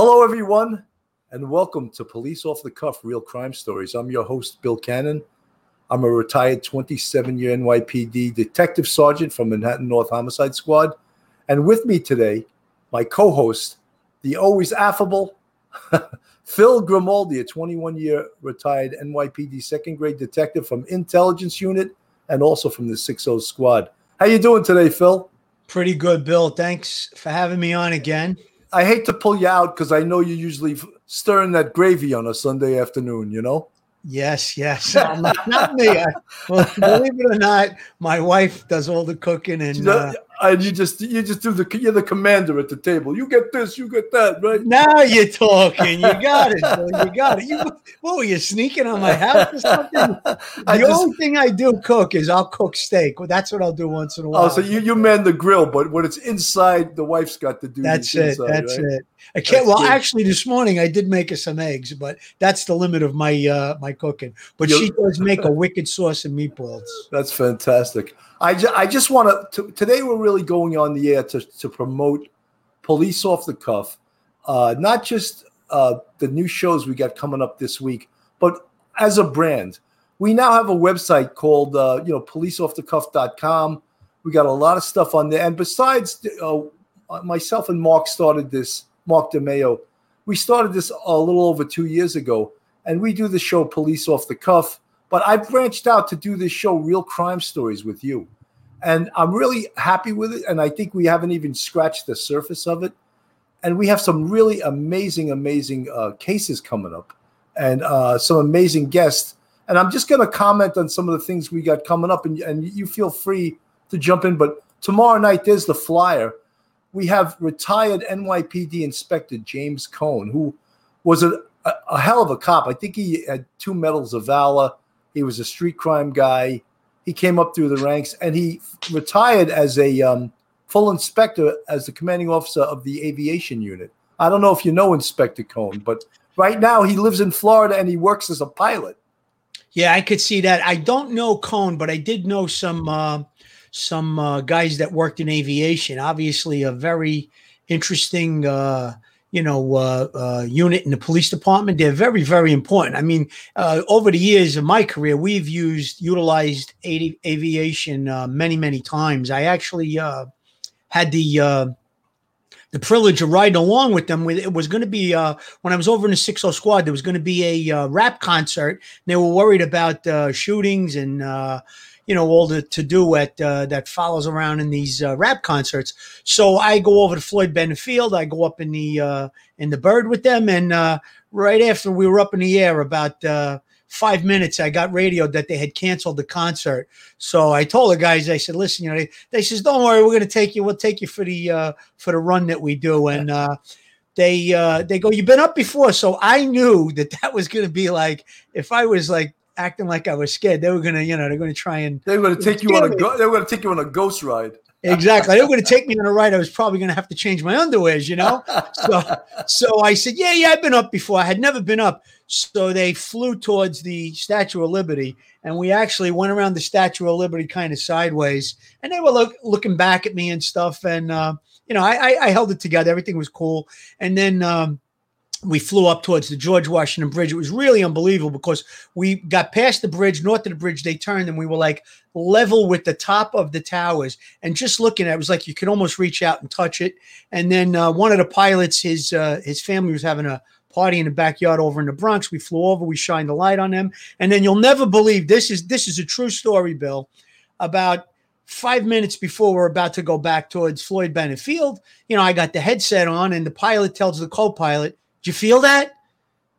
Hello, everyone, and welcome to Police Off the Cuff, Real Crime Stories. I'm your host, Bill Cannon. I'm a retired 27-year NYPD detective sergeant from Manhattan North Homicide Squad. And with me today, my co-host, the always affable Phil Grimaldi, a 21-year retired NYPD second-grade detective from Intelligence Unit and also from the 60 Squad. How you doing today, Phil? Pretty good, Bill. Thanks for having me on again. I hate to pull you out because I know you're usually stirring that gravy on a Sunday afternoon, you know? Yes. Not me. Well, believe it or not, my wife does all the cooking, and you just do you're the commander at the table. You get this, you get that, right? Now you're talking. You got it, Bill. You got it. What were you sneaking on my house or something? Only thing I do cook is I'll cook steak. Well, that's what I'll do once in a while. Oh, so you man the grill, but when it's inside, the wife's got to do. That's it. Inside, that's right? It. I can't. Well, good. Actually, this morning I did make her some eggs, but that's the limit of my my cooking. But she does make a wicked sauce and meatballs. That's fantastic. I just want to – today we're really going on the air to promote Police Off the Cuff, not just the new shows we got coming up this week, but as a brand. We now have a website called PoliceOffTheCuff.com. We got a lot of stuff on there. And besides myself and Mark started this, Mark DeMeo, we started this a little over 2 years ago, and we do the show Police Off the Cuff. But I branched out to do this show, Real Crime Stories, with you. And I'm really happy with it. And I think we haven't even scratched the surface of it. And we have some really amazing cases coming up and some amazing guests. And I'm just going to comment on some of the things we got coming up. And you feel free to jump in. But tomorrow night, there's the flyer. We have retired NYPD Inspector James Cohn, who was a hell of a cop. I think he had 2 Medals of Valor. He was a street crime guy. He came up through the ranks, and he retired as a full inspector as the commanding officer of the aviation unit. I don't know if you know Inspector Cohn, but right now he lives in Florida, and he works as a pilot. Yeah, I could see that. I don't know Cohn, but I did know some guys that worked in aviation. Obviously, a very interesting unit in the police department. They're very, very important. I mean, over the years of my career, we've utilized aviation many, many times. I actually had the privilege of riding along with them. It was going to be, when I was over in the 60 Squad, there was going to be a rap concert. They were worried about shootings and, all the to-do that follows around in these rap concerts. So I go over to Floyd Bennett Field. I go up in the bird with them. And right after we were up in the air, about 5 minutes, I got radioed that they had canceled the concert. So I told the guys, I said, listen, they says, don't worry, we're going to take you. We'll take you for the run that we do. And they go, you've been up before. So I knew that was going to be like, if I was like, acting like I was scared, they were going to, they're going to try and they were going to take you on they were going to take you on a ghost ride. Exactly. They were going to take me on a ride. I was probably going to have to change my underwears, So I said, yeah, I've been up before. I had never been up. So they flew towards the Statue of Liberty, and we actually went around the Statue of Liberty kind of sideways, and they were looking back at me and stuff. And, I held it together. Everything was cool. And then, we flew up towards the George Washington Bridge. It was really unbelievable because we got past the bridge, north of the bridge, they turned, and we were like level with the top of the towers. And just looking at it, it was like you could almost reach out and touch it. And then one of the pilots, his family was having a party in the backyard over in the Bronx. We flew over. We shined the light on them. And then you'll never believe this is a true story, Bill, about 5 minutes before we're about to go back towards Floyd Bennett Field. I got the headset on, and the pilot tells the co-pilot, "Did you feel that?"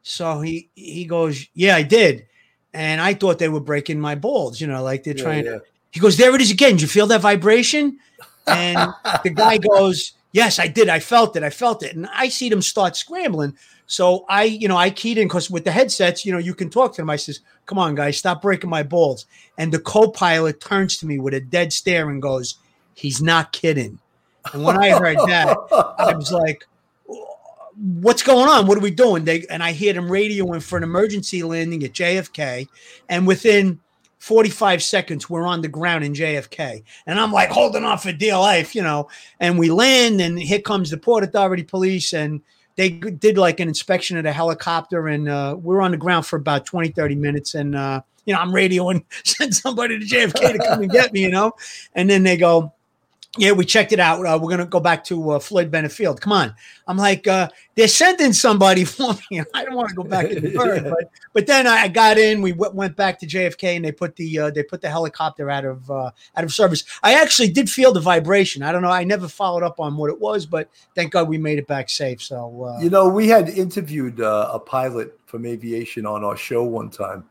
So he goes, "Yeah, I did." And I thought they were breaking my balls, like they're trying to. He goes, "There it is again. Did you feel that vibration?" And the guy goes, "Yes, I did. I felt it. And I see them start scrambling. So I keyed in because with the headsets, you can talk to them. I says, "Come on, guys, stop breaking my balls." And the co-pilot turns to me with a dead stare and goes, "He's not kidding." And when I heard that, I was like, what's going on? What are we doing? And I hear them radioing for an emergency landing at JFK. And within 45 seconds, we're on the ground in JFK. And I'm like holding on for dear life, and we land, and here comes the Port Authority police. And They did like an inspection of the helicopter, and we were on the ground for about 20, 30 minutes. And, you know, I'm radioing, send somebody to JFK to come and get me, you know. And then they go, yeah, we checked it out. We're going to go back to Floyd Bennett Field. Come on. I'm like, they're sending somebody for me. I don't want to go back to the bird. But then I got in. We went back to JFK, and they put the helicopter out of service. I actually did feel the vibration. I don't know. I never followed up on what it was, but thank God we made it back safe. So you know, we had interviewed a pilot from aviation on our show one time,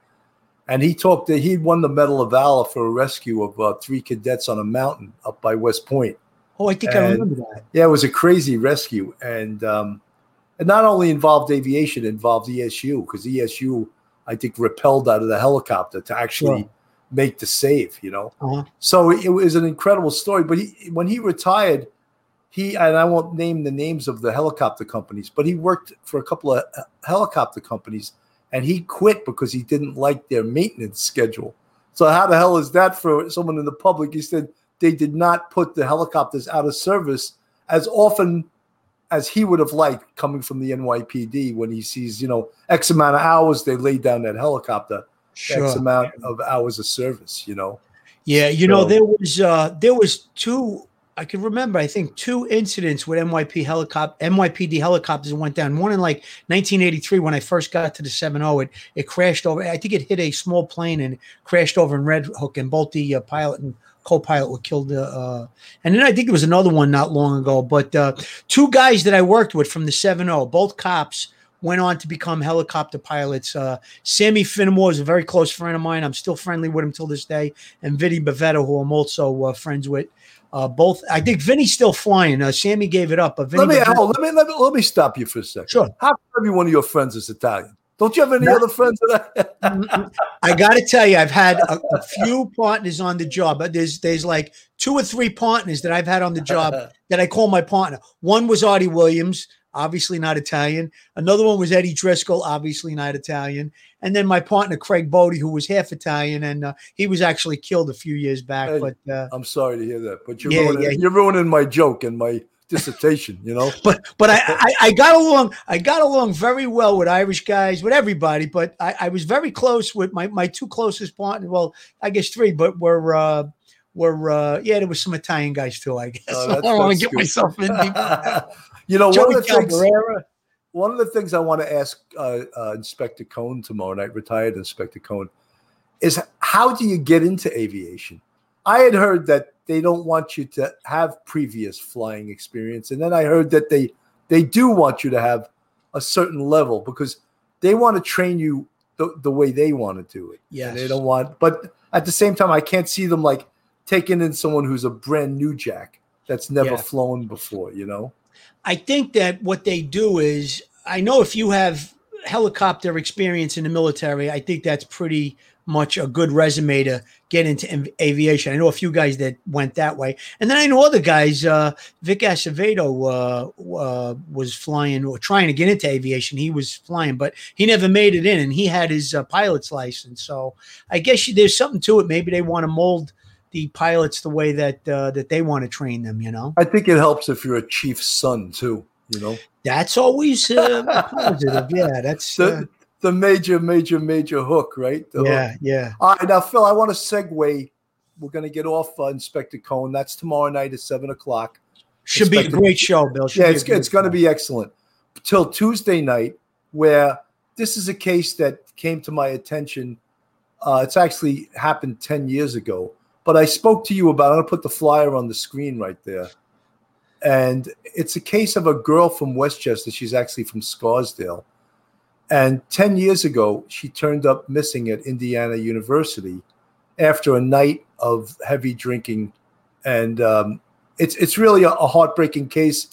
and he talked that he'd won the Medal of Valor for a rescue of three cadets on a mountain up by West Point. Oh, I think I remember that. Yeah, it was a crazy rescue. And it not only involved aviation, it involved ESU, because ESU, I think, rappelled out of the helicopter to actually make the save, you know. Uh-huh. So it was an incredible story. But when he retired, and I won't name the names of the helicopter companies, but he worked for a couple of helicopter companies. And he quit because he didn't like their maintenance schedule. So how the hell is that for someone in the public? He said they did not put the helicopters out of service as often as he would have liked, coming from the NYPD, when he sees, you know, X amount of hours they laid down that helicopter, sure. X amount of hours of service, you know. Yeah, you know, there was two, I can remember, I think, two incidents with NYPD helicopters went down. One in like 1983 when I first got to the 7-0. It crashed over. I think it hit a small plane and crashed over in Red Hook, and both the pilot and co-pilot were killed. And then I think there was another one not long ago. But two guys that I worked with from the 7-0, both cops, went on to become helicopter pilots. Sammy Finamore is a very close friend of mine. I'm still friendly with him till this day. And Vidi Bavetta, who I'm also friends with. Both, I think Vinny's still flying. Sammy gave it up. But Vinny let me stop you for a second. Sure. How come every one of your friends is Italian? Don't you have any other friends? I got to tell you, I've had a few partners on the job. There's like two or three partners that I've had on the job that I call my partner. One was Artie Williams, obviously not Italian. Another one was Eddie Driscoll, obviously not Italian. And then my partner, Craig Bodie, who was half Italian, and he was actually killed a few years back. Hey, but I'm sorry to hear that, but you're ruining my joke and my dissertation, you know. But I got along very well with Irish guys, with everybody. But I was very close with my two closest partners. Well, I guess three, but there was some Italian guys too, I guess. I don't want to get myself in deep. You know, one of the things I want to ask Inspector Cohn tomorrow night, retired Inspector Cohn, is how do you get into aviation? I had heard that they don't want you to have previous flying experience. And then I heard that they do want you to have a certain level, because they want to train you the way they want to do it. Yeah. They don't want, but at the same time, I can't see them like taking in someone who's a brand new jack that's never flown before, you know? I think that what they do is, I know if you have helicopter experience in the military, I think that's pretty much a good resume to get into aviation. I know a few guys that went that way. And then I know other guys, Vic Acevedo was flying or trying to get into aviation. He was flying, but he never made it in, and he had his pilot's license. So I guess there's something to it. Maybe they want to mold the pilots the way that they want to train them, you know? I think it helps if you're a chief's son too, you know? That's always positive. Yeah, that's the major hook, right? Yeah. All right, now, Phil, I want to segue. We're going to get off Inspector Cohn. That's tomorrow night at 7 o'clock. Should be a great show, Bill. It's going to be excellent. Till Tuesday night, where this is a case that came to my attention. It's actually happened 10 years ago. But I spoke to you about, I'm going to put the flyer on the screen right there. And it's a case of a girl from Westchester. She's actually from Scarsdale. And 10 years ago, she turned up missing at Indiana University after a night of heavy drinking. And it's really a heartbreaking case.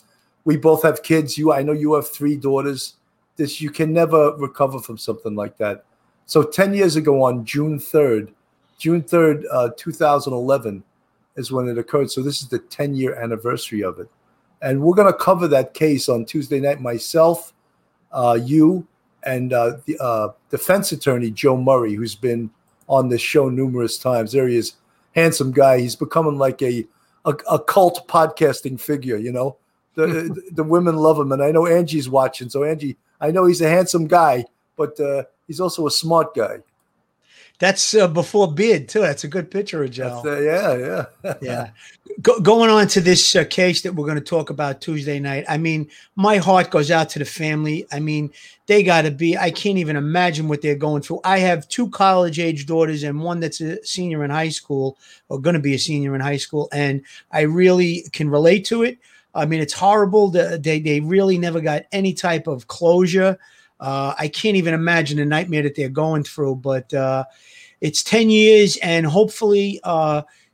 We both have kids. I know you have three daughters. You can never recover from something like that. So 10 years ago on June 3rd, 2011 is when it occurred. So this is the 10-year anniversary of it. And we're going to cover that case on Tuesday night. Myself, you, and the defense attorney, Joe Murray, who's been on this show numerous times. There he is, handsome guy. He's becoming like a cult podcasting figure, you know. The women love him. And I know Angie's watching. So, Angie, I know he's a handsome guy, but he's also a smart guy. That's before beard, too. That's a good picture of Joe. Yeah. Going on to this case that we're going to talk about Tuesday night, I mean, my heart goes out to the family. I mean, they got to be – I can't even imagine what they're going through. I have two college-age daughters and one that's a senior in high school or going to be a senior in high school, and I really can relate to it. I mean, it's horrible. They really never got any type of closure. I can't even imagine the nightmare that they're going through, but it's 10 years, and hopefully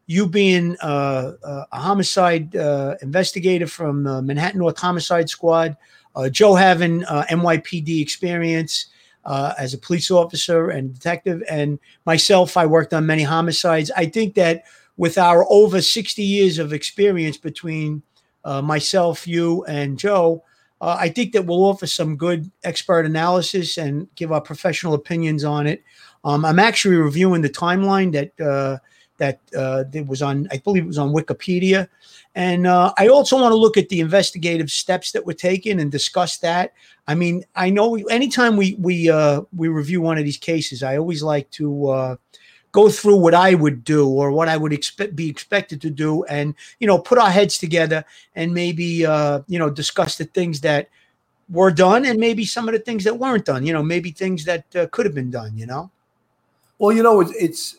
you being a homicide investigator from Manhattan North Homicide Squad, Joe having NYPD experience as a police officer and detective, and myself, I worked on many homicides. I think that with our over 60 years of experience between myself, you, and Joe, I think that we'll offer some good expert analysis and give our professional opinions on it. I'm actually reviewing the timeline that it was on, I believe it was on Wikipedia. And I also want to look at the investigative steps that were taken and discuss that. I mean, I know anytime we review one of these cases, I always like to go through what I would do or what I would be expected to do and, you know, put our heads together and maybe, you know, discuss the things that were done and maybe some of the things that weren't done, you know, maybe things that could have been done, you know? Well, you know, it's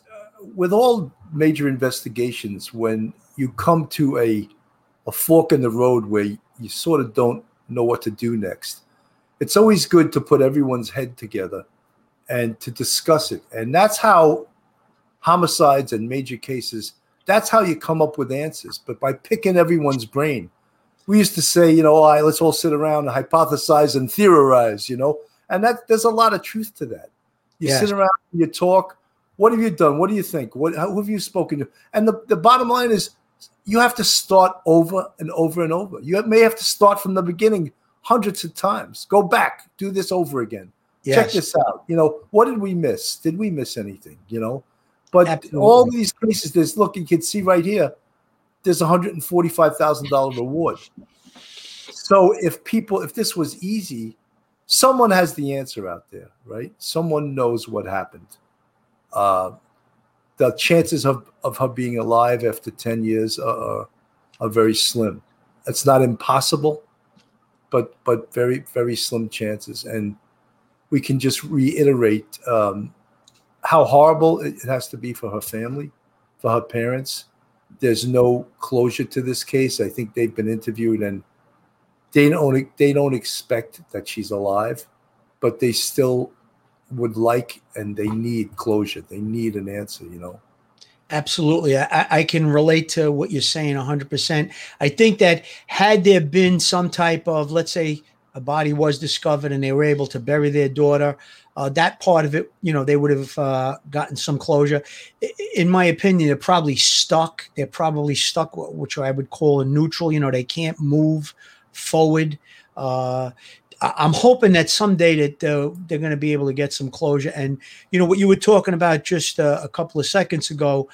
with all major investigations, when you come to a fork in the road where you sort of don't know what to do next, it's always good to put everyone's head together and to discuss it. And that's how homicides and major cases, that's how you come up with answers, but by picking everyone's brain. We used to say, you know, all right, let's all sit around and hypothesize and theorize, you know, and that there's a lot of truth to that. You sit around, and you talk. What have you done? What do you think? Who have you spoken to? And the bottom line is you have to start over and over and over. You may have to start from the beginning hundreds of times. Go back, do this over again. Yes. Check this out. You know, what did we miss? Did we miss anything, you know? But absolutely. All these cases, there's look, you can see right here, there's $145,000 reward. So if this was easy, someone has the answer out there, right? Someone knows what happened. The chances of her being alive after 10 years are very slim. It's not impossible, but very, very slim chances. And we can just reiterate how horrible it has to be for her family, for her parents. There's no closure to this case. I think they've been interviewed and they don't expect that she's alive, but they still would like and they need closure. They need an answer, you know. Absolutely. I can relate to what you're saying 100%. I think that had there been some type of, let's say, a body was discovered and they were able to bury their daughter, that part of it, you know, they would have gotten some closure. In my opinion, they're probably stuck. Which I would call a neutral. You know, they can't move forward. I'm hoping that someday that they're going to be able to get some closure. And, you know, what you were talking about just a couple of seconds ago,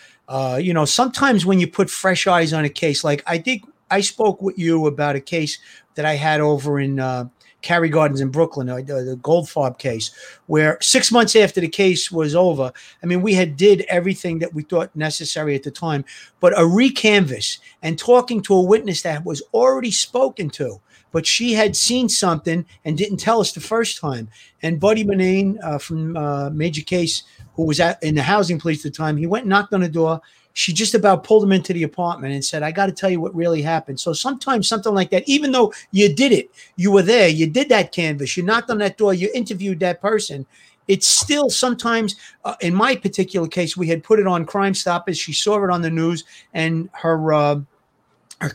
you know, sometimes when you put fresh eyes on a case, like I think I spoke with you about a case that I had over in Cary Gardens in Brooklyn, the Goldfarb case, where 6 months after the case was over, I mean, we had did everything that we thought necessary at the time, but a recanvass and talking to a witness that was already spoken to, but she had seen something and didn't tell us the first time. And Buddy Manane from Major Case, who was in the housing police at the time, he went and knocked on the door. She just about pulled him into the apartment and said, I got to tell you what really happened. So sometimes something like that, even though you did it, you were there, you did that canvas, you knocked on that door, you interviewed that person. It's still sometimes, in my particular case, we had put it on Crime Stoppers. She saw it on the news and her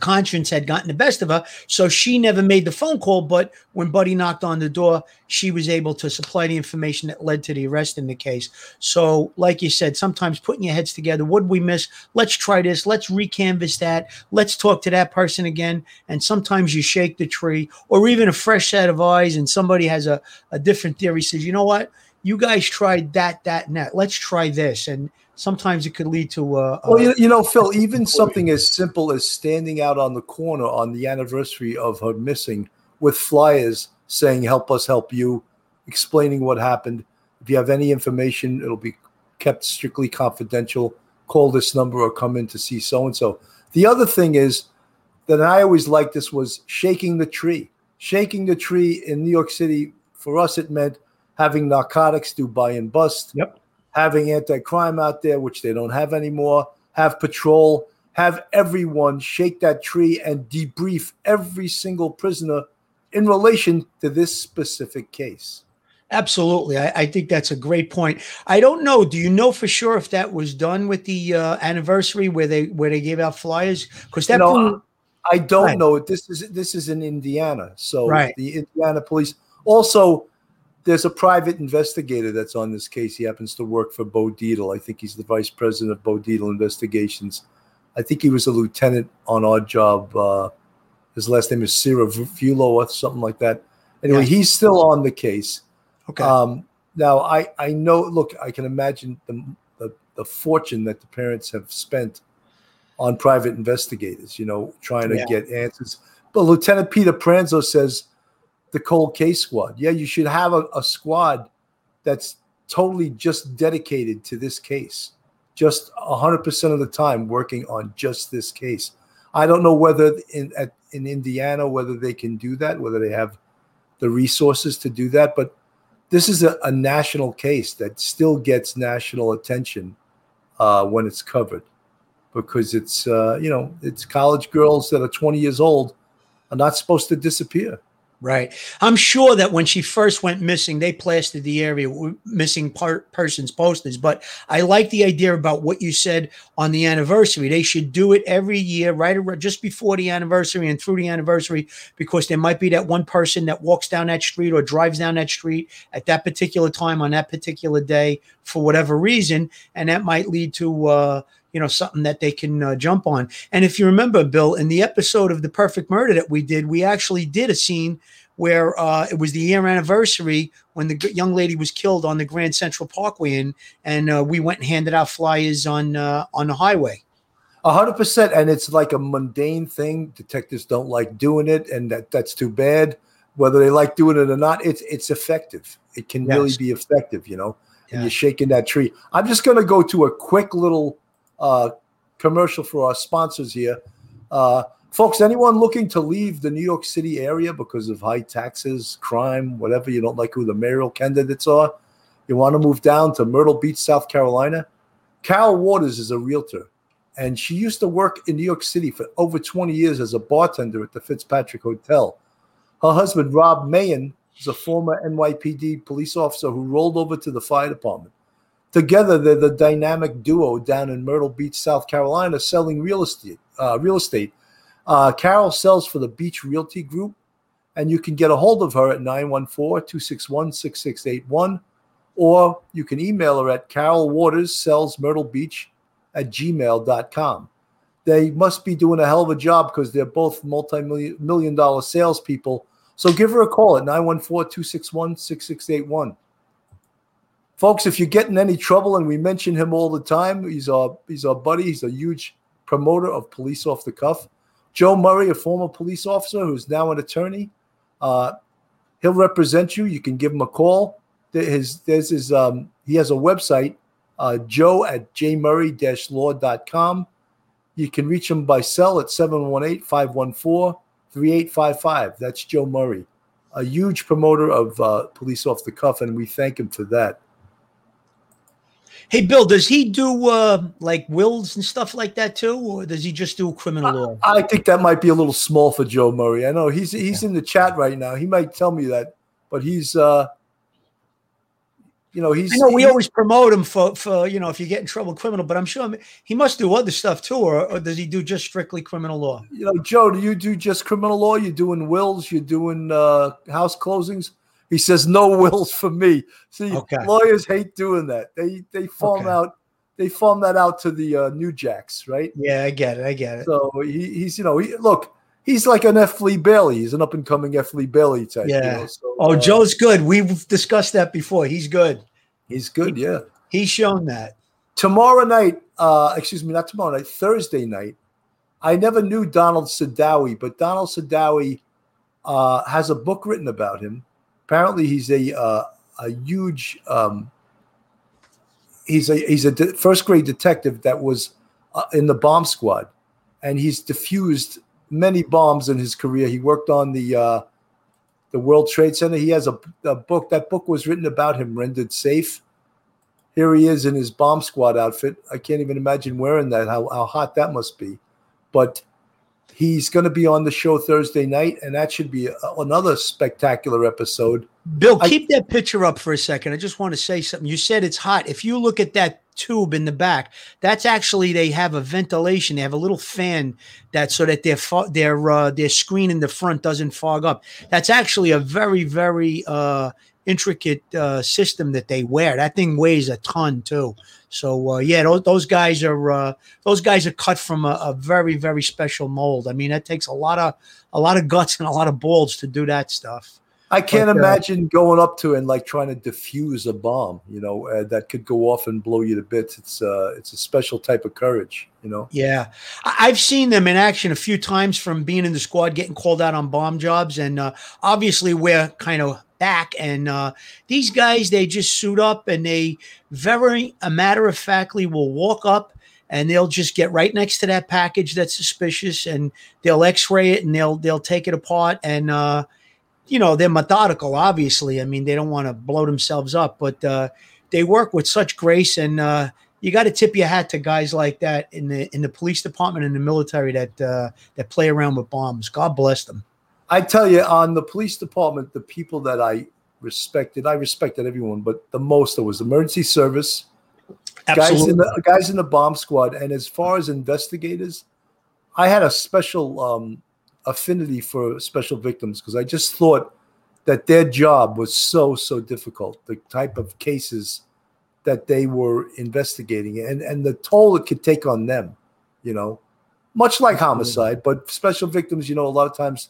conscience had gotten the best of her. So she never made the phone call. But when Buddy knocked on the door, she was able to supply the information that led to the arrest in the case. So like you said, sometimes putting your heads together, what did we miss? Let's try this. Let's recanvas that. Let's talk to that person again. And sometimes you shake the tree or even a fresh set of eyes and somebody has a different theory, says, you know what? you guys tried that, and that. Let's try this. And sometimes it could lead to Phil, even something as simple as standing out on the corner on the anniversary of her missing with flyers saying, "Help us help you," explaining what happened. If you have any information, it'll be kept strictly confidential. Call this number or come in to see so-and-so. The other thing is that I always liked this was shaking the tree. Shaking the tree in New York City, for us, it meant having narcotics do buy and bust. Yep. Having anti-crime out there, which they don't have anymore, have patrol, have everyone shake that tree and debrief every single prisoner in relation to this specific case. Absolutely. I think that's a great point. I don't know. Do you know for sure if that was done with the anniversary where they gave out flyers? Because that I don't know. This is in Indiana. So The Indiana police. Also, there's a private investigator that's on this case. He happens to work for Bo Deedle. I think he's the vice president of Bo Deedle Investigations. I think he was a lieutenant on our job. His last name is Siravulo or something like that. Anyway, He's still on the case. Okay. Now, I know, look, I can imagine the fortune that the parents have spent on private investigators, trying to get answers. But Lieutenant Peter Pranzo says, the cold case squad. Yeah, you should have a squad that's totally just dedicated to this case, just 100% of the time working on just this case. I don't know whether in Indiana, whether they can do that, whether they have the resources to do that, but this is a national case that still gets national attention when it's covered, because it's college girls that are 20 years old are not supposed to disappear. Right. I'm sure that when she first went missing, they plastered the area with missing persons posters. But I like the idea about what you said on the anniversary. They should do it every year, right around just before the anniversary and through the anniversary, because there might be that one person that walks down that street or drives down that street at that particular time on that particular day for whatever reason. And that might lead to something that they can jump on. And if you remember, Bill, in the episode of The Perfect Murder that we did, we actually did a scene where it was the year anniversary when the young lady was killed on the Grand Central Parkway, and we went and handed out flyers on the highway. 100%, and it's like a mundane thing. Detectives don't like doing it, and that's too bad. Whether they like doing it or not, it's effective. It can really be effective, and you're shaking that tree. I'm just going to go to a quick little commercial for our sponsors here. Folks, anyone looking to leave the New York City area because of high taxes, crime, whatever, you don't like who the mayoral candidates are, you want to move down to Myrtle Beach, South Carolina? Carol Waters is a realtor, and she used to work in New York City for over 20 years as a bartender at the Fitzpatrick Hotel. Her husband, Rob Mayen, is a former NYPD police officer who rolled over to the fire department. Together, they're the dynamic duo down in Myrtle Beach, South Carolina, selling real estate. Carol sells for the Beach Realty Group, and you can get a hold of her at 914-261-6681, or you can email her at carolwaterssellsmyrtlebeach@gmail.com. They must be doing a hell of a job because they're both multi-million-dollar salespeople, so give her a call at 914-261-6681. Folks, if you get in any trouble, and we mention him all the time, he's our buddy. He's a huge promoter of Police Off the Cuff. Joe Murray, a former police officer who's now an attorney, he'll represent you. You can give him a call. He has a website, joe@jmurray-law.com. You can reach him by cell at 718-514-3855. That's Joe Murray, a huge promoter of Police Off the Cuff, and we thank him for that. Hey, Bill, does he do like wills and stuff like that too, or does he just do criminal law? I think that might be a little small for Joe Murray. I know he's in the chat right now. He might tell me that, but he's I know we always promote him for if you get in trouble criminal, but I'm sure he must do other stuff too, or does he do just strictly criminal law? Joe, do you do just criminal law? You're doing wills, you're doing house closings? He says, no wills for me. See, Lawyers hate doing that. They farm that out to the new jacks, right? Yeah, I get it. So he's like an F. Lee Bailey. He's an up and coming F. Lee Bailey type. Yeah. Joe's good. We've discussed that before. He's good. He's good, yeah. He's shown that. Tomorrow night, excuse me, not tomorrow night, Thursday night, I never knew Donald Sadowy, but Donald Sadowy has a book written about him. Apparently, he's a huge he's a first grade detective that was in the bomb squad, and he's defused many bombs in his career. He worked on the World Trade Center. He has a book. That book was written about him, Rendered Safe. Here he is in his bomb squad outfit. I can't even imagine wearing that, how hot that must be. But he's going to be on the show Thursday night, and that should be another spectacular episode. Bill, keep that picture up for a second. I just want to say something. You said it's hot. If you look at that tube in the back, that's actually, they have a ventilation. They have a little fan that so that their screen in the front doesn't fog up. That's actually a very, very intricate system that they wear. That thing weighs a ton too. So yeah, those guys are cut from a very, very special mold. I mean, that takes a lot of guts and a lot of balls to do that stuff. I can't imagine going up to and like trying to defuse a bomb, you know, that could go off and blow you to bits. It's a special type of courage, you know? Yeah. I've seen them in action a few times from being in the squad, getting called out on bomb jobs. And obviously we're kind of back. And these guys, they just suit up and they very matter-of-factly will walk up and they'll just get right next to that package that's suspicious and they'll x-ray it and they'll take it apart and, you know, they're methodical, obviously. I mean, they don't want to blow themselves up, but they work with such grace. And you got to tip your hat to guys like that in the police department and the military that play around with bombs. God bless them. I tell you, on the police department, the people that I respected everyone, but the most, it was emergency service, guys in the bomb squad. And as far as investigators, I had a special affinity for special victims because I just thought that their job was so difficult, the type of cases that they were investigating and the toll it could take on them, you know, much like homicide, but special victims, you know, a lot of times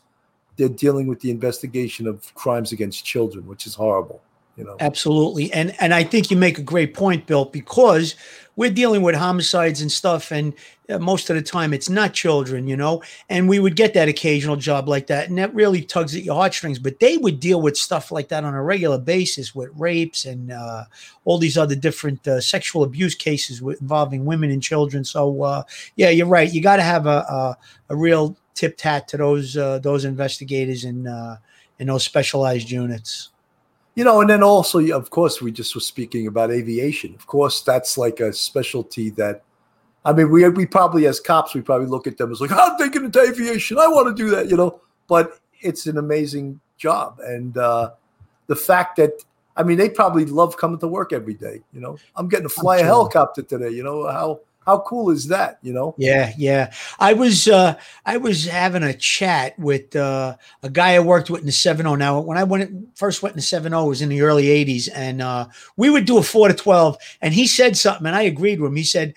they're dealing with the investigation of crimes against children, which is horrible, you know. Absolutely. And I think you make a great point, Bill, because we're dealing with homicides and stuff, and most of the time it's not children, you know, and we would get that occasional job like that, and that really tugs at your heartstrings. But they would deal with stuff like that on a regular basis with rapes and all these other different sexual abuse cases involving women and children. So, yeah, you're right. You got to have a real tip hat to those investigators and those specialized units. You know, and then also, of course, we just were speaking about aviation. Of course, that's like a specialty that, I mean, we probably as cops, we probably look at them as like, I'm thinking into aviation. I want to do that, you know. But it's an amazing job. And the fact that, I mean, they probably love coming to work every day, you know. I'm getting to fly a helicopter today, you know, how cool is that, you know? Yeah, yeah. I was having a chat with a guy I worked with in the 7-0. Now, when I first went in the 7-0, it was in the early 80s, and we would do a 4-12, and he said something, and I agreed with him. He said,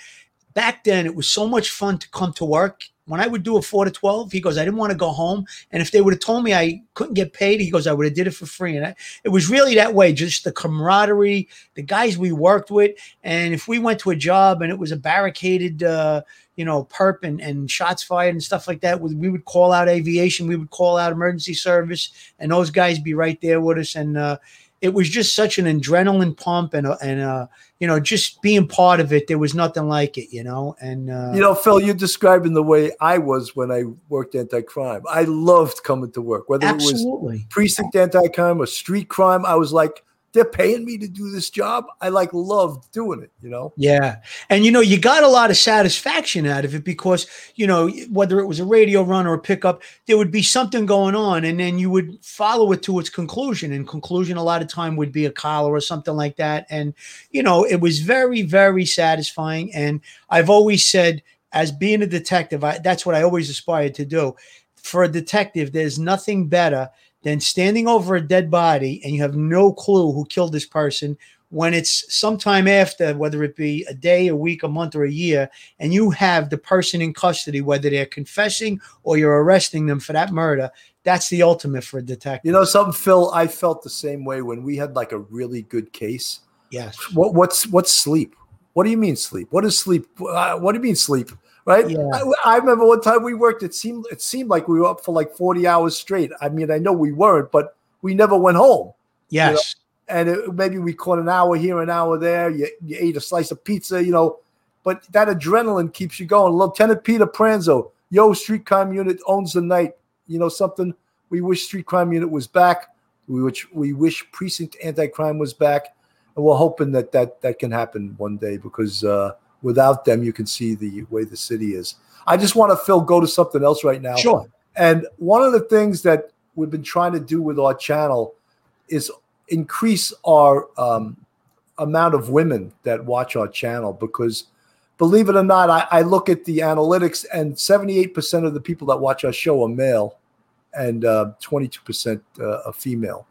back then, it was so much fun to come to work. When I would do a 4-12, he goes, I didn't want to go home. And if they would have told me I couldn't get paid, he goes, I would have did it for free. And it was really that way, just the camaraderie, the guys we worked with. And if we went to a job and it was a barricaded, you know, perp and shots fired and stuff like that, we would call out aviation. We would call out emergency service. And those guys be right there with us. And it was just such an adrenaline pump and you know, just being part of it. There was nothing like it, you know. And you know, Phil, you're describing the way I was when I worked anti-crime. I loved coming to work, whether it was precinct anti-crime or street crime. I was like, they're paying me to do this job. I like loved doing it, you know? Yeah. And, you know, you got a lot of satisfaction out of it because, you know, whether it was a radio run or a pickup, there would be something going on and then you would follow it to its conclusion. And conclusion a lot of time would be a collar or something like that. And, you know, it was very, very satisfying. And I've always said, as being a detective, that's what I always aspired to do. For a detective, there's nothing better than standing over a dead body and you have no clue who killed this person when it's sometime after, whether it be a day, a week, a month, or a year, and you have the person in custody, whether they're confessing or you're arresting them for that murder. That's the ultimate for a detective. You know something, Phil? I felt the same way when we had like a really good case. Yes. What's sleep? What do you mean sleep? What is sleep? What do you mean sleep? Right. Yeah. I remember one time we worked. It seemed like we were up for like 40 hours straight. I mean, I know we weren't, but we never went home. Yes. You know? And maybe we caught an hour here, an hour there. You ate a slice of pizza, you know, but that adrenaline keeps you going. Lieutenant Peter Pranzo, yo, Street Crime Unit owns the night. You know something? We wish Street Crime Unit was back. We wish Precinct Anti-Crime was back. And we're hoping that can happen one day because without them, you can see the way the city is. I just want to, Phil, go to something else right now. Sure. And one of the things that we've been trying to do with our channel is increase our amount of women that watch our channel because, believe it or not, I look at the analytics and 78% of the people that watch our show are male and 22% are female.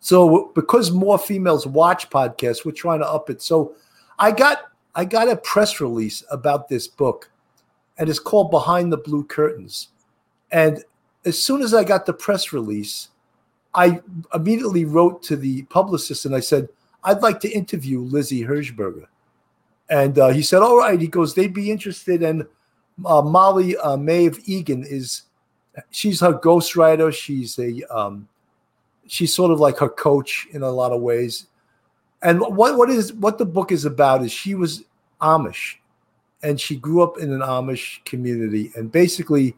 So because more females watch podcasts, we're trying to up it. So I got a press release about this book, and it's called Behind the Blue Curtains. And as soon as I got the press release, I immediately wrote to the publicist, and I said, I'd like to interview Lizzie Hershberger. And he said, all right. He goes, they'd be interested. And Molly Maeve Egan she's her ghostwriter. She's she's sort of like her coach in a lot of ways. And what the book is about is she was Amish, and she grew up in an Amish community. And basically,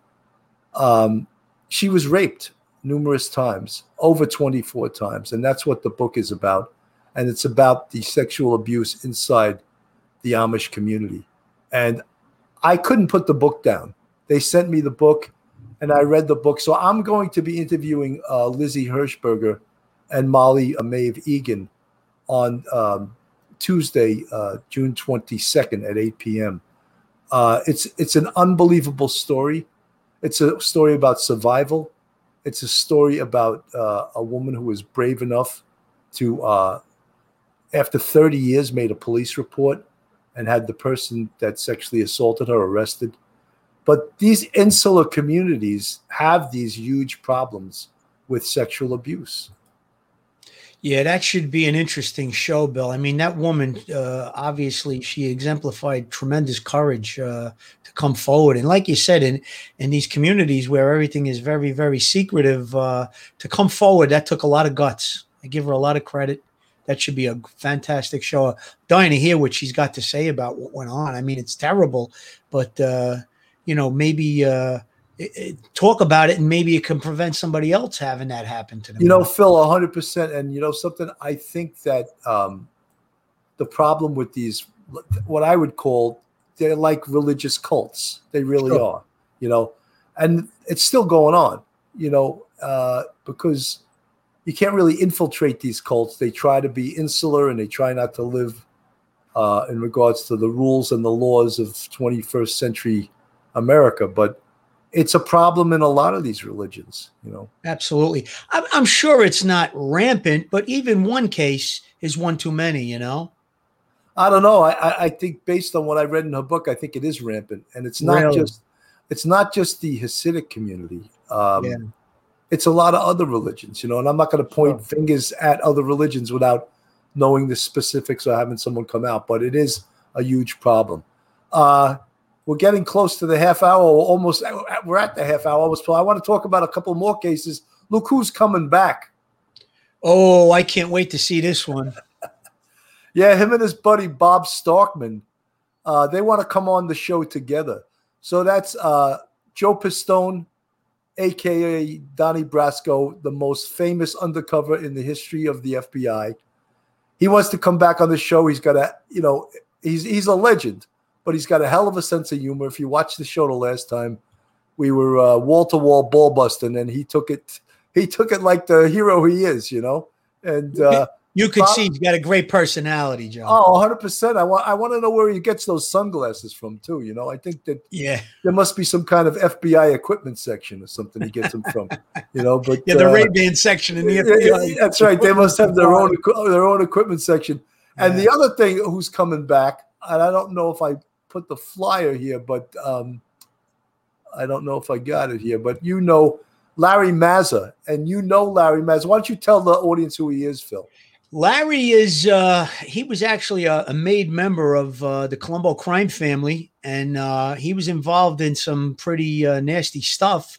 she was raped numerous times, over 24 times. And that's what the book is about. And it's about the sexual abuse inside the Amish community. And I couldn't put the book down. They sent me the book, and I read the book. So I'm going to be interviewing Lizzie Hershberger and Molly Maeve Egan on Tuesday, June 22nd at 8 p.m. It's an unbelievable story. It's a story about survival. It's a story about a woman who was brave enough to, after 30 years, made a police report and had the person that sexually assaulted her arrested. But these insular communities have these huge problems with sexual abuse. Yeah, that should be an interesting show, Bill. I mean, that woman, obviously, she exemplified tremendous courage to come forward. And like you said, in these communities where everything is very, very secretive, to come forward, that took a lot of guts. I give her a lot of credit. That should be a fantastic show. I'm dying to hear what she's got to say about what went on. I mean, it's terrible, but, you know, maybe talk about it, and maybe it can prevent somebody else having that happen to them. You know, Phil, 100%. And, you know, something I think that the problem with these, what I would call, they're like religious cults. They really are, you know, and it's still going on, you know, because you can't really infiltrate these cults. They try to be insular, and they try not to live in regards to the rules and the laws of 21st century America. But it's a problem in a lot of these religions, you know. Absolutely. I'm sure it's not rampant, but even one case is one too many, you know. I don't know. I think based on what I read in her book, I think it is rampant. And it's not just the Hasidic community. Yeah. It's a lot of other religions, you know, and I'm not going to point fingers at other religions without knowing the specifics or having someone come out, but it is a huge problem. We're getting close to the half hour. We're at the half hour almost. So I want to talk about a couple more cases. Look who's coming back. Oh, I can't wait to see this one. Yeah, him and his buddy Bob Starkman, they want to come on the show together. So that's Joe Pistone, a.k.a. Donnie Brasco, the most famous undercover in the history of the FBI. He wants to come back on the show. He's got a, you know, he's a legend, but he's got a hell of a sense of humor. If you watched the show the last time, we were wall-to-wall ball busting, and he took it like the hero he is, you know. And you could see he's got a great personality, John. Oh, 100%. I want to know where he gets those sunglasses from, too. You know, I think that there must be some kind of FBI equipment section or something he gets them from. You know, but the Ray-Ban section in the FBI. Yeah, that's right. They must have their own equipment section. Yeah. And the other thing who's coming back, and I don't know if I put the flyer here, but I don't know if I got it here. But you know Larry Mazza, and you know Larry Mazza. Why don't you tell the audience who he is, Phil? Larry is, he was actually a made member of the Colombo crime family, and he was involved in some pretty nasty stuff.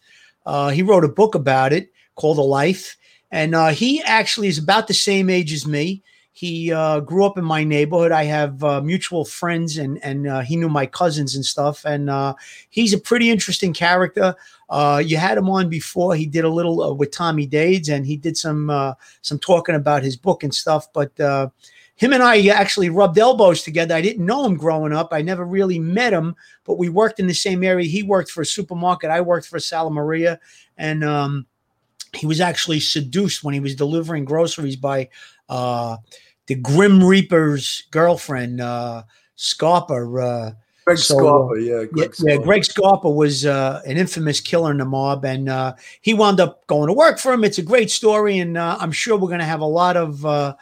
He wrote a book about it called A Life, and he actually is about the same age as me. He grew up in my neighborhood. I have mutual friends, and he knew my cousins and stuff. And he's a pretty interesting character. You had him on before. He did a little with Tommy Dades, and he did some talking about his book and stuff. But him and I actually rubbed elbows together. I didn't know him growing up. I never really met him, but we worked in the same area. He worked for a supermarket. I worked for Salomaria, and he was actually seduced when he was delivering groceries by the Grim Reaper's girlfriend, Scarpa. Greg Scarpa. Greg Scarpa was an infamous killer in the mob, and he wound up going to work for him. It's a great story, and I'm sure we're going to have a lot of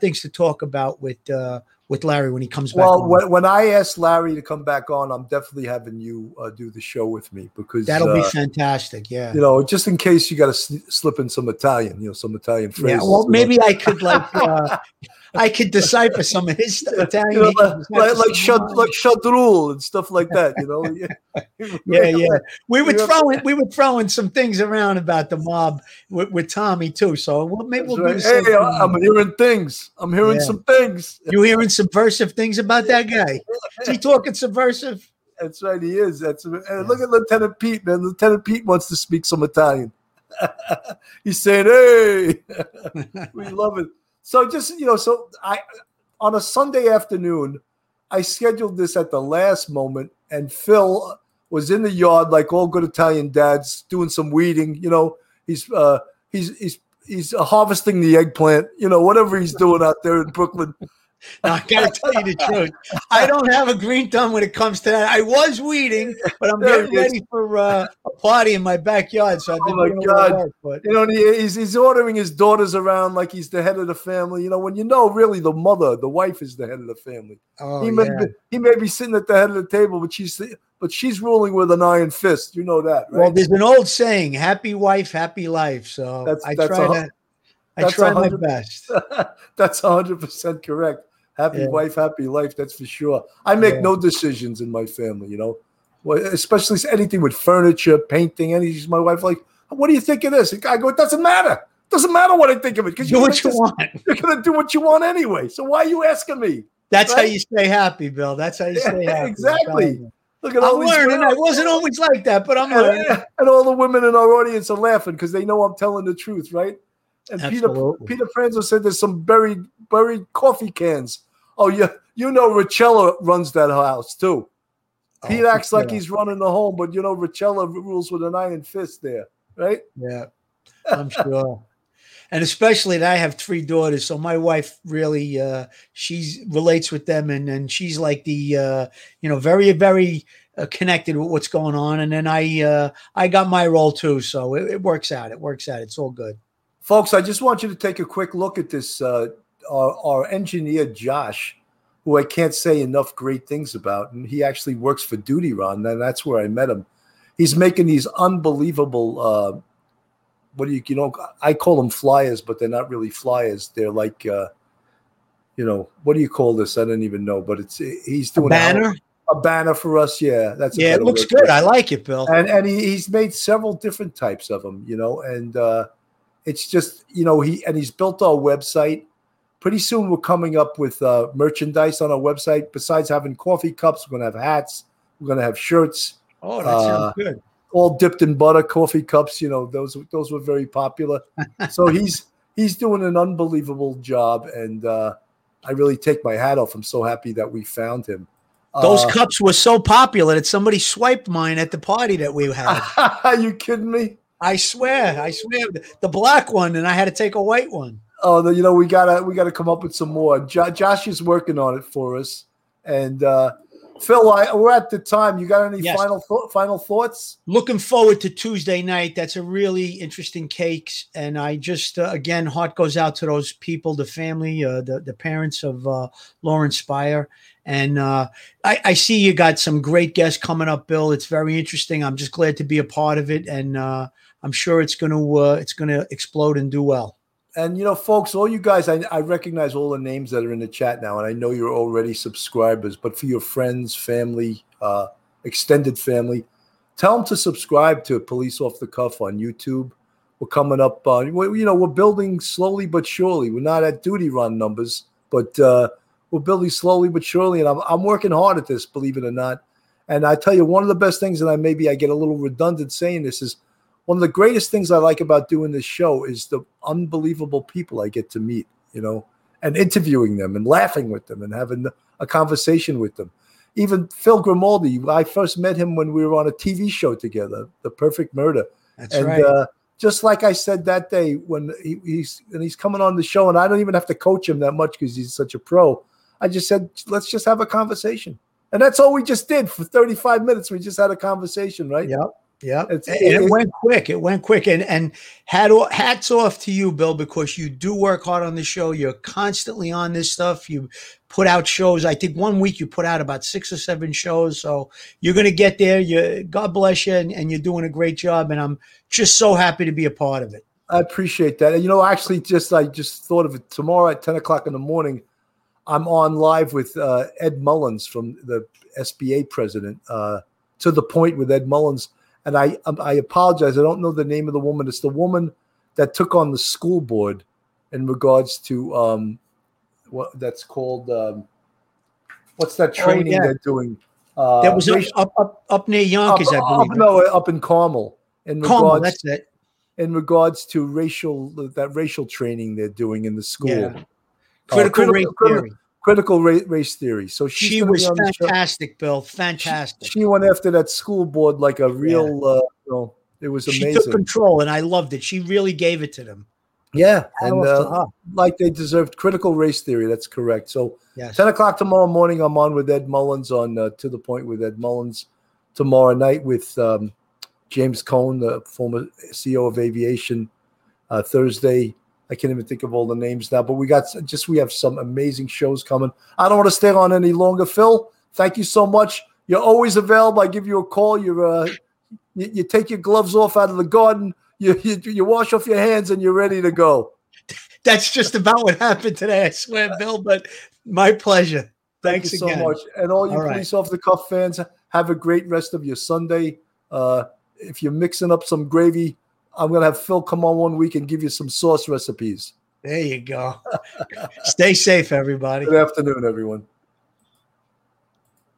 things to talk about with Larry when he comes back. Well, when I asked Larry to come back on, I'm definitely having you do the show with me, because that'll be fantastic. Yeah, you know, just in case you got to slip in some Italian, some Italian phrases. Yeah, well, maybe I could I could decipher some of his Italian, like Shadrul and stuff like that. Yeah. We were throwing some things around about the mob with Tommy too. So maybe we'll do something. Hey, I'm hearing some things. You hearing subversive things about that guy? Is he talking subversive? That's right, he is. Look at Lieutenant Pete, man. Lieutenant Pete wants to speak some Italian. He's saying, "Hey," we love it. So just I on a Sunday afternoon, I scheduled this at the last moment, and Phil was in the yard like all good Italian dads, doing some weeding. He's harvesting the eggplant. Whatever he's doing out there in Brooklyn. Now, I got to tell you the truth. I don't have a green thumb when it comes to that. I was weeding, but I'm getting ready for a party in my backyard. So I've been he's ordering his daughters around like he's the head of the family. Really the mother, the wife is the head of the family. Oh, he may be sitting at the head of the table, but she's ruling with an iron fist. You know that, right? Well, there's an old saying, happy wife, happy life. So I try my best. That's 100% correct. Happy wife, happy life. That's for sure. I make no decisions in my family, well, especially anything with furniture, painting, anything. My wife, like, what do you think of this? And I go, it doesn't matter. It doesn't matter what I think of it, because you're going to do what you want anyway. So why are you asking me? That's right? How you stay happy, Bill. That's how you stay happy. Exactly. Look at I'm learning. I wasn't always like that, but I'm learning. And all the women in our audience are laughing because they know I'm telling the truth, right? And Peter Pranzo said there's some buried coffee cans. Oh, yeah. Richella runs that house, too. Pete acts like he's running the home, but, Richella rules with an iron fist there, right? Yeah, I'm sure. And especially that I have three daughters, so my wife really, she relates with them, and she's like the, very, very connected with what's going on. And then I got my role, too, so it works out. It's all good. Folks, I just want you to take a quick look at this. Our engineer, Josh, who I can't say enough great things about, and he actually works for Duty Ron, and that's where I met him. He's making these unbelievable, I call them flyers, but they're not really flyers. They're like, what do you call this? I don't even know, but he's doing a banner. A banner for us, yeah. It looks good. I like it, Bill. And he's made several different types of them, and. It's just, he's built our website. Pretty soon we're coming up with merchandise on our website. Besides having coffee cups, we're going to have hats. We're going to have shirts. Oh, that sounds good. All dipped in butter coffee cups. Those were very popular. So he's doing an unbelievable job, and I really take my hat off. I'm so happy that we found him. Those cups were so popular that somebody swiped mine at the party that we had. Are you kidding me? I swear, the black one, and I had to take a white one. Oh, we gotta come up with some more. Josh is working on it for us, and Phil, we're at the time. You got any final thoughts? Looking forward to Tuesday night. That's a really interesting case, and I just again, heart goes out to those people, the family, the parents of Lauren Speier. And I see you got some great guests coming up, Bill. It's very interesting. I'm just glad to be a part of it, and I'm sure it's going to explode and do well. And, you know, folks, all you guys, I recognize all the names that are in the chat now, and I know you're already subscribers, but for your friends, family, extended family, tell them to subscribe to Police Off the Cuff on YouTube. We're coming up, you know, we're building slowly but surely. We're not at duty run numbers, but we're building slowly but surely, and I'm working hard at this, believe it or not. And I tell you, one of the best things, and I get a little redundant saying this, is one of the greatest things I like about doing this show is the unbelievable people I get to meet, you know, and interviewing them and laughing with them and having a conversation with them. Even Phil Grimaldi, I first met him when we were on a TV show together, The Perfect Murder. That's right. Just like I said that day when he's coming on the show, and I don't even have to coach him that much because he's such a pro. I just said, let's just have a conversation. And that's all we just did for 35 minutes. We just had a conversation, right? Yep. Yeah, it went quick. It went quick, and hats off to you, Bill, because you do work hard on the show. You're constantly on this stuff. You put out shows. I think one week you put out about 6 or 7 shows. So you're going to get there. God bless you, and you're doing a great job. And I'm just so happy to be a part of it. I appreciate that. And you know, actually, I just thought of it. Tomorrow at 10 o'clock in the morning, I'm on live with Ed Mullins from the SBA president. To the Point with Ed Mullins. And I apologize. I don't know the name of the woman. It's the woman that took on the school board in regards to what that's called. What's that training they're doing? That was up near Yonkers, I believe. No, up in Carmel. Carmel, that's it. In regards to racial training they're doing in the school. Yeah. Critical Race Theory. So she was fantastic, Bill. Fantastic. She went after that school board like a real, you know, it was amazing. She took control, and I loved it. She really gave it to them. Yeah, and like they deserved. Critical Race Theory. That's correct. So yes. 10 o'clock tomorrow morning, I'm on with Ed Mullins on To the Point with Ed Mullins. Tomorrow night with James Cohn, the former CEO of Aviation. Thursday, I can't even think of all the names now, but we have some amazing shows coming. I don't want to stay on any longer, Phil. Thank you so much. You're always available. I give you a call. You take your gloves off out of the garden. You wash off your hands, and you're ready to go. That's just about what happened today, I swear, Bill. But my pleasure. Thanks again. So much, and all you Police Off the Cuff fans, have a great rest of your Sunday. If you're mixing up some gravy, I'm going to have Phil come on one week and give you some sauce recipes. There you go. Stay safe, everybody. Good afternoon, everyone.